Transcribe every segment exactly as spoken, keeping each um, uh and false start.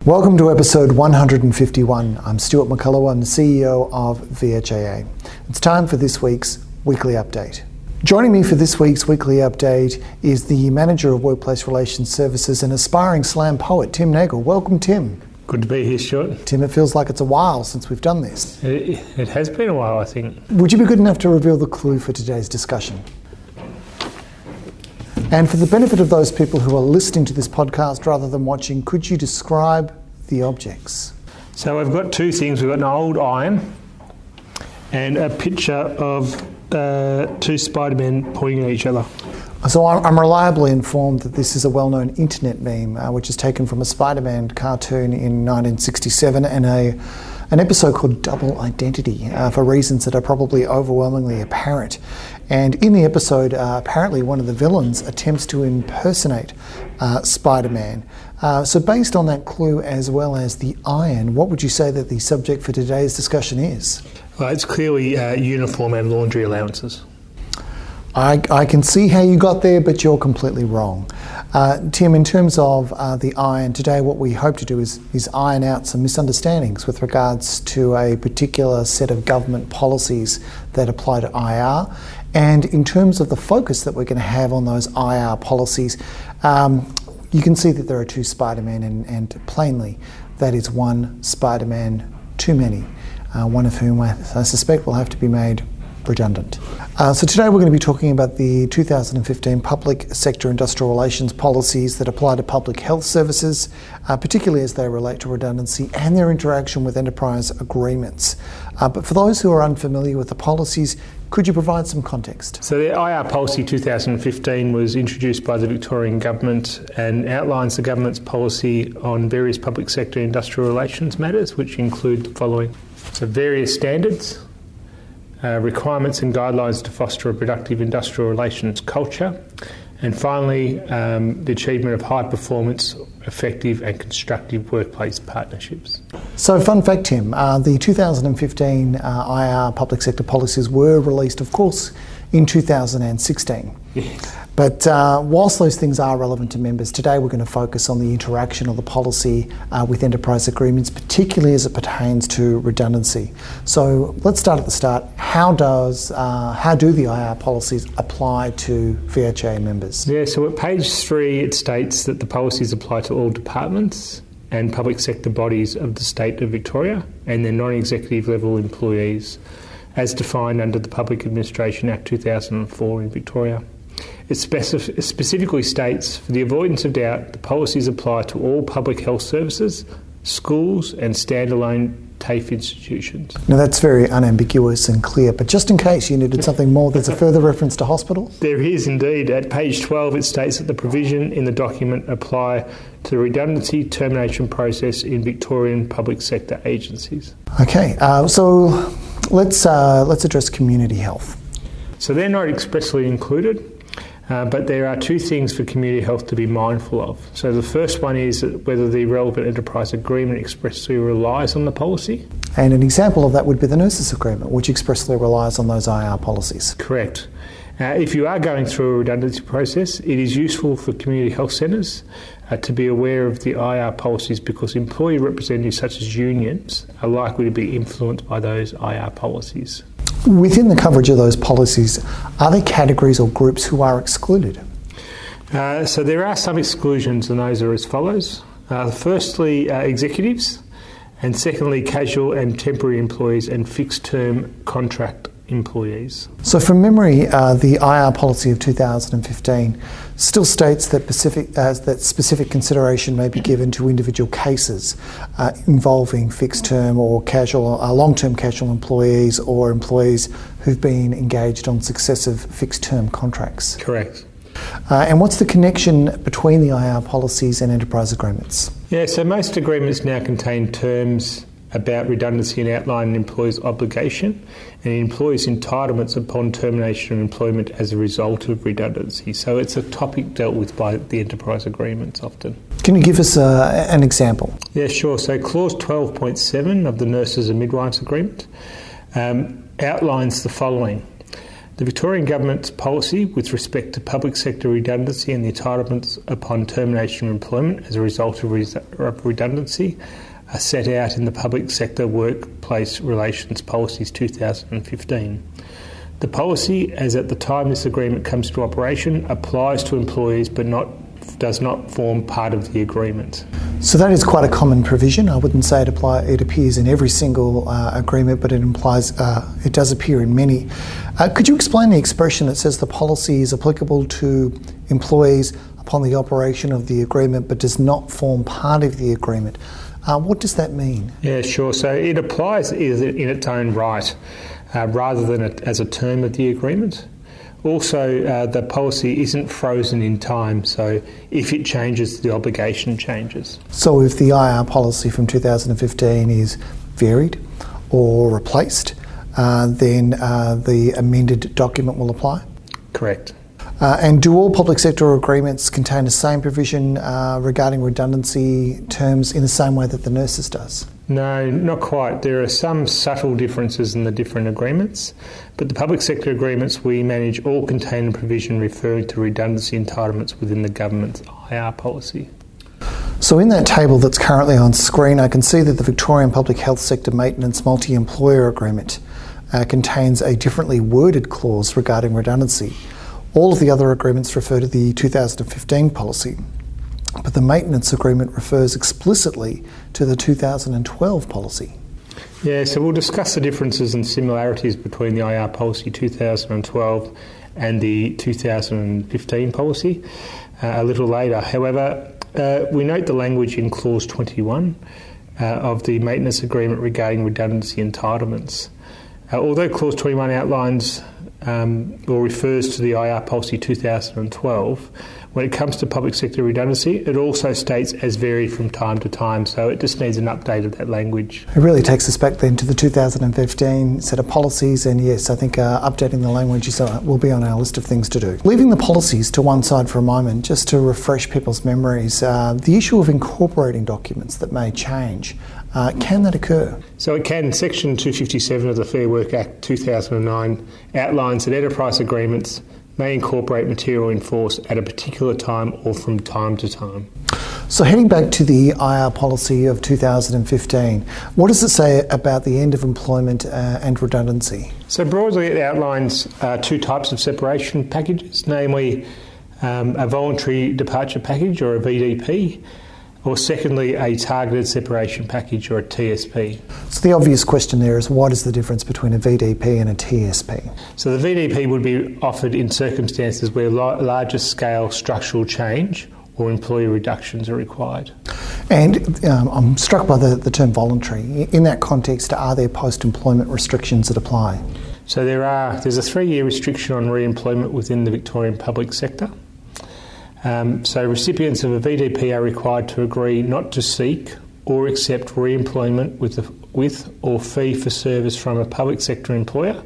Welcome to episode one hundred fifty-one. I'm Stuart McCullough, I'm the C E O of V H A A. It's time for this week's Weekly Update. Joining me for this week's Weekly Update is the Manager of Workplace Relations Services and aspiring slam poet, Tim Nagel. Welcome, Tim. Good to be here, Stuart. Tim, it feels like it's a while since we've done this. It, it has been a while, I think. Would you be good enough to reveal the clue for today's discussion? And for the benefit of those people who are listening to this podcast rather than watching, could you describe the objects? So we've got two things. We've got an old iron and a picture of uh, two Spider-Men pointing at each other. So I'm reliably informed that this is a well-known internet meme, uh, which is taken from a Spider-Man cartoon in nineteen sixty-seven and a an episode called Double Identity, uh, for reasons that are probably overwhelmingly apparent. And in the episode, uh, apparently one of the villains attempts to impersonate uh, Spider-Man. Uh, so based on that clue as well as the iron, what would you say that the subject for today's discussion is? Well, it's clearly uh, uniform and laundry allowances. I, I can see how you got there, but you're completely wrong. Uh, Tim, in terms of uh, the iron, today what we hope to do is, is iron out some misunderstandings with regards to a particular set of government policies that apply to I R. And in terms of the focus that we're going to have on those I R policies, um, you can see that there are two Spider-Men, and, and plainly that is one Spider-Man too many, uh, one of whom I, I suspect will have to be made redundant. Uh, so today we're going to be talking about the two thousand fifteen Public Sector Industrial Relations policies that apply to public health services, uh, particularly as they relate to redundancy and their interaction with enterprise agreements. Uh, but for those who are unfamiliar with the policies, could you provide some context? So the I R Policy two thousand fifteen was introduced by the Victorian Government and outlines the Government's policy on various public sector industrial relations matters, which include the following. So various standards, Uh, requirements and guidelines to foster a productive industrial relations culture, and finally um, the achievement of high performance, effective and constructive workplace partnerships. So fun fact, Tim, uh, the two thousand fifteen uh, I R public sector policies were released, of course, in two thousand sixteen. Yes. But uh, whilst those things are relevant to members, today we're going to focus on the interaction of the policy uh, with enterprise agreements, particularly as it pertains to redundancy. So let's start at the start. How does uh, how do the I R policies apply to V H A members? Yeah, so at page three it states that the policies apply to all departments and public sector bodies of the state of Victoria and their non-executive level employees, as defined under the Public Administration Act two thousand four in Victoria. It specif- specifically states, for the avoidance of doubt, the policies apply to all public health services, schools and standalone TAFE institutions. Now that's very unambiguous and clear, but just in case you needed something more, there's a further reference to hospitals? There is indeed. At page twelve it states that the provision in the document apply to the redundancy termination process in Victorian public sector agencies. Okay, uh, so let's, uh, let's address community health. So they're not expressly included. Uh, but there are two things for community health to be mindful of. So the first one is whether the relevant enterprise agreement expressly relies on the policy. And an example of that would be the nurses agreement, which expressly relies on those I R policies. Correct. Uh, if you are going through a redundancy process, it is useful for community health centres uh, to be aware of the I R policies, because employee representatives such as unions are likely to be influenced by those I R policies. Within the coverage of those policies, are there categories or groups who are excluded? Uh, so there are some exclusions, and those are as follows. Uh, firstly, uh, executives, and secondly, casual and temporary employees and fixed-term contract employees. So from memory, uh, the I R policy of two thousand fifteen still states that specific, uh, that specific consideration may be given to individual cases uh, involving fixed-term or casual, uh, long-term casual employees or employees who've been engaged on successive fixed-term contracts. Correct. Uh, and what's the connection between the I R policies and enterprise agreements? Yeah, so most agreements now contain terms about redundancy and outline an employee's obligation and an employee's entitlements upon termination of employment as a result of redundancy. So it's a topic dealt with by the enterprise agreements often. Can you give us uh, an example? Yeah, sure. So clause twelve point seven of the Nurses and Midwives Agreement um, outlines the following. The Victorian Government's policy with respect to public sector redundancy and the entitlements upon termination of employment as a result of res redundancy are set out in the Public Sector Workplace Relations Policies two thousand fifteen. The policy, as at the time this agreement comes to operation, applies to employees but not does not form part of the agreement. So that is quite a common provision. I wouldn't say it apply, it appears in every single uh, agreement, but it implies uh, it does appear in many. Uh, could you explain the expression that says the policy is applicable to employees upon the operation of the agreement but does not form part of the agreement? Uh, what does that mean? Yeah, sure. So it applies in its own right uh, rather than as a term of the agreement. Also, uh, the policy isn't frozen in time, so if it changes, the obligation changes. So if the I R policy from two thousand fifteen is varied or replaced, uh, then uh, the amended document will apply? Correct. Uh, and do all public sector agreements contain the same provision uh, regarding redundancy terms in the same way that the nurses does? No, not quite. There are some subtle differences in the different agreements, but the public sector agreements we manage all contain a provision referring to redundancy entitlements within the government's I R policy. So in that table that's currently on screen, I can see that the Victorian Public Health Sector Maintenance Multi-Employer Agreement uh, contains a differently worded clause regarding redundancy. All of the other agreements refer to the two thousand fifteen policy, but the maintenance agreement refers explicitly to the two thousand twelve policy. Yeah, so we'll discuss the differences and similarities between the I R policy two thousand twelve and the two thousand fifteen policy uh, a little later. However, uh, we note the language in clause twenty-one uh, of the maintenance agreement regarding redundancy entitlements. Uh, although clause twenty-one outlines Um, or refers to the I R policy two thousand twelve. When it comes to public sector redundancy, it also states as varied from time to time, so it just needs an update of that language. It really takes us back then to the two thousand fifteen set of policies, and yes, I think uh, updating the language is, uh, will be on our list of things to do. Leaving the policies to one side for a moment, just to refresh people's memories, uh, the issue of incorporating documents that may change, uh, can that occur? So it can. Section two fifty-seven of the Fair Work Act two thousand nine outlines that enterprise agreements may incorporate material in force at a particular time or from time to time. So heading back to the I R policy of two thousand fifteen, what does it say about the end of employment uh, and redundancy? So broadly it outlines uh, two types of separation packages, namely um, a voluntary departure package or a V D P, or secondly, a targeted separation package or a T S P. So the obvious question there is, what is the difference between a V D P and a T S P? So the V D P would be offered in circumstances where larger scale structural change or employee reductions are required. And um, I'm struck by the, the term voluntary. In that context, are there post-employment restrictions that apply? So there are. There's a three-year restriction on re-employment within the Victorian public sector. Um, so recipients of a V D P are required to agree not to seek or accept re-employment with, the, with or fee for service from a public sector employer,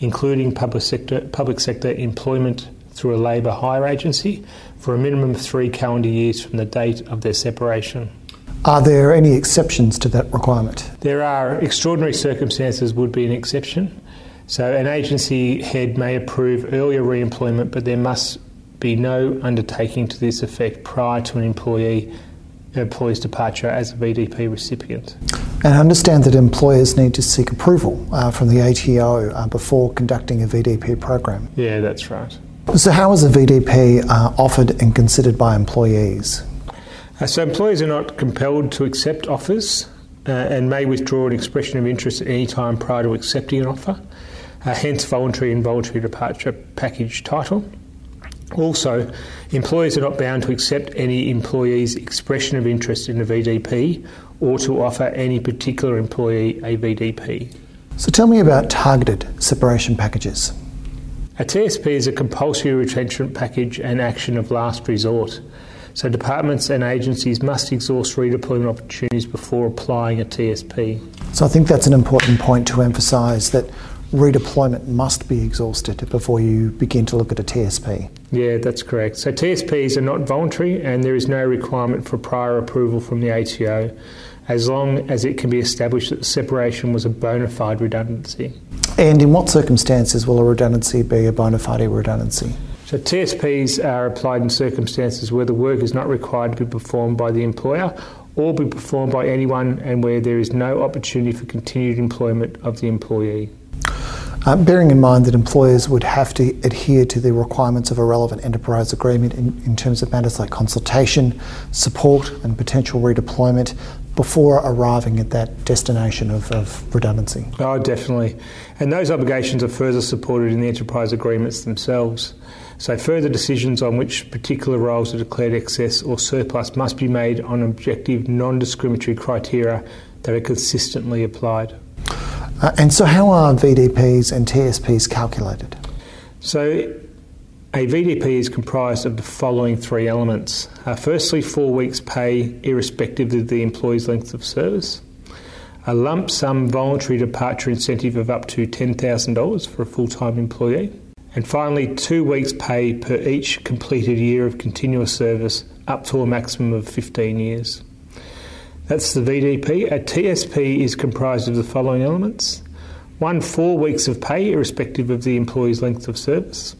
including public sector, public sector employment through a labour hire agency, for a minimum of three calendar years from the date of their separation. Are there any exceptions to that requirement? There are. Extraordinary circumstances would be an exception. So an agency head may approve earlier re-employment, but there must be no undertaking to this effect prior to an employee employee's departure as a V D P recipient. And I understand that employers need to seek approval uh, from the A T O uh, before conducting a V D P program. Yeah, that's right. So how is a V D P uh, offered and considered by employees? Uh, so employees are not compelled to accept offers uh, and may withdraw an expression of interest at any time prior to accepting an offer, uh, hence voluntary and voluntary departure package title. Also, employers are not bound to accept any employee's expression of interest in a V D P or to offer any particular employee a V D P. So tell me about targeted separation packages. A T S P is a compulsory retention package and action of last resort. So departments and agencies must exhaust redeployment opportunities before applying a T S P. So I think that's an important point to emphasise, that redeployment must be exhausted before you begin to look at a T S P. Yeah, that's correct. So T S Ps are not voluntary and there is no requirement for prior approval from the A T O as long as it can be established that the separation was a bona fide redundancy. And in what circumstances will a redundancy be a bona fide redundancy? So T S Ps are applied in circumstances where the work is not required to be performed by the employer or be performed by anyone, and where there is no opportunity for continued employment of the employee. Uh, bearing in mind that employers would have to adhere to the requirements of a relevant enterprise agreement in, in terms of matters like consultation, support and potential redeployment before arriving at that destination of, of redundancy. Oh, definitely. And those obligations are further supported in the enterprise agreements themselves. So further decisions on which particular roles are declared excess or surplus must be made on objective, non-discriminatory criteria that are consistently applied. Uh, and so how are V D Ps and T S Ps calculated? So a V D P is comprised of the following three elements. Uh, firstly, four weeks pay irrespective of the employee's length of service. A lump sum voluntary departure incentive of up to ten thousand dollars for a full-time employee. And finally, two weeks pay per each completed year of continuous service up to a maximum of fifteen years. That's the V D P. A T S P is comprised of the following elements. One, four weeks of pay irrespective of the employee's length of service.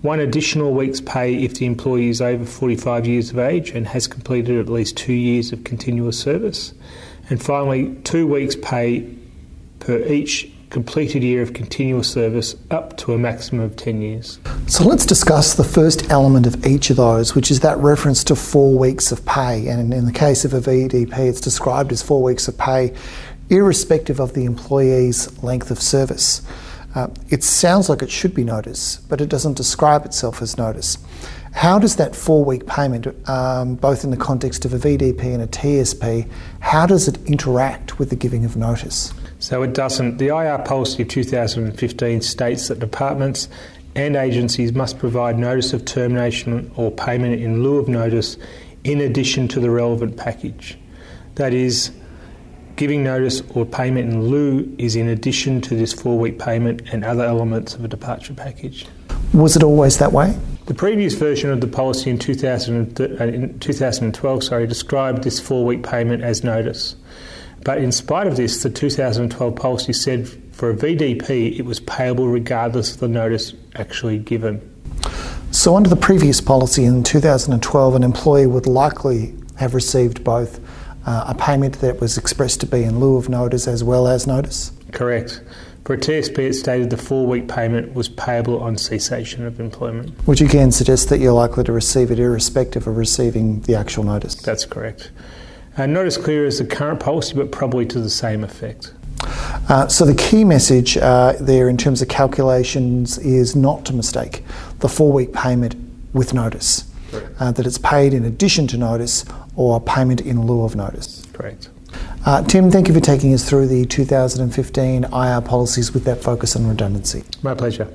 One additional week's pay if the employee is over forty-five years of age and has completed at least two years of continuous service. And finally, two weeks pay per each completed year of continuous service up to a maximum of ten years. So let's discuss the first element of each of those, which is that reference to four weeks of pay. And in the case of a V D P, it's described as four weeks of pay irrespective of the employee's length of service. Uh, it sounds like it should be notice, but it doesn't describe itself as notice. How does that four-week payment, um, both in the context of a V D P and a T S P, how does it interact with the giving of notice? So it doesn't. The I R policy of two thousand fifteen states that departments and agencies must provide notice of termination or payment in lieu of notice in addition to the relevant package. That is, giving notice or payment in lieu is in addition to this four-week payment and other elements of a departure package. Was it always that way? The previous version of the policy in two thousand twelve sorry, described this four-week payment as notice. But in spite of this, the two thousand twelve policy said for a V D P it was payable regardless of the notice actually given. So under the previous policy in two thousand twelve, an employee would likely have received both uh, a payment that was expressed to be in lieu of notice as well as notice? Correct. For a T S P, it stated the four-week payment was payable on cessation of employment. Which again suggests that you're likely to receive it irrespective of receiving the actual notice. That's correct. Uh, not as clear as the current policy, but probably to the same effect. Uh, so the key message uh, there in terms of calculations is not to mistake the four-week payment with notice. Correct. Uh, that it's paid in addition to notice or payment in lieu of notice. Correct. Uh, Tim, thank you for taking us through the two thousand fifteen I R policies with that focus on redundancy. My pleasure.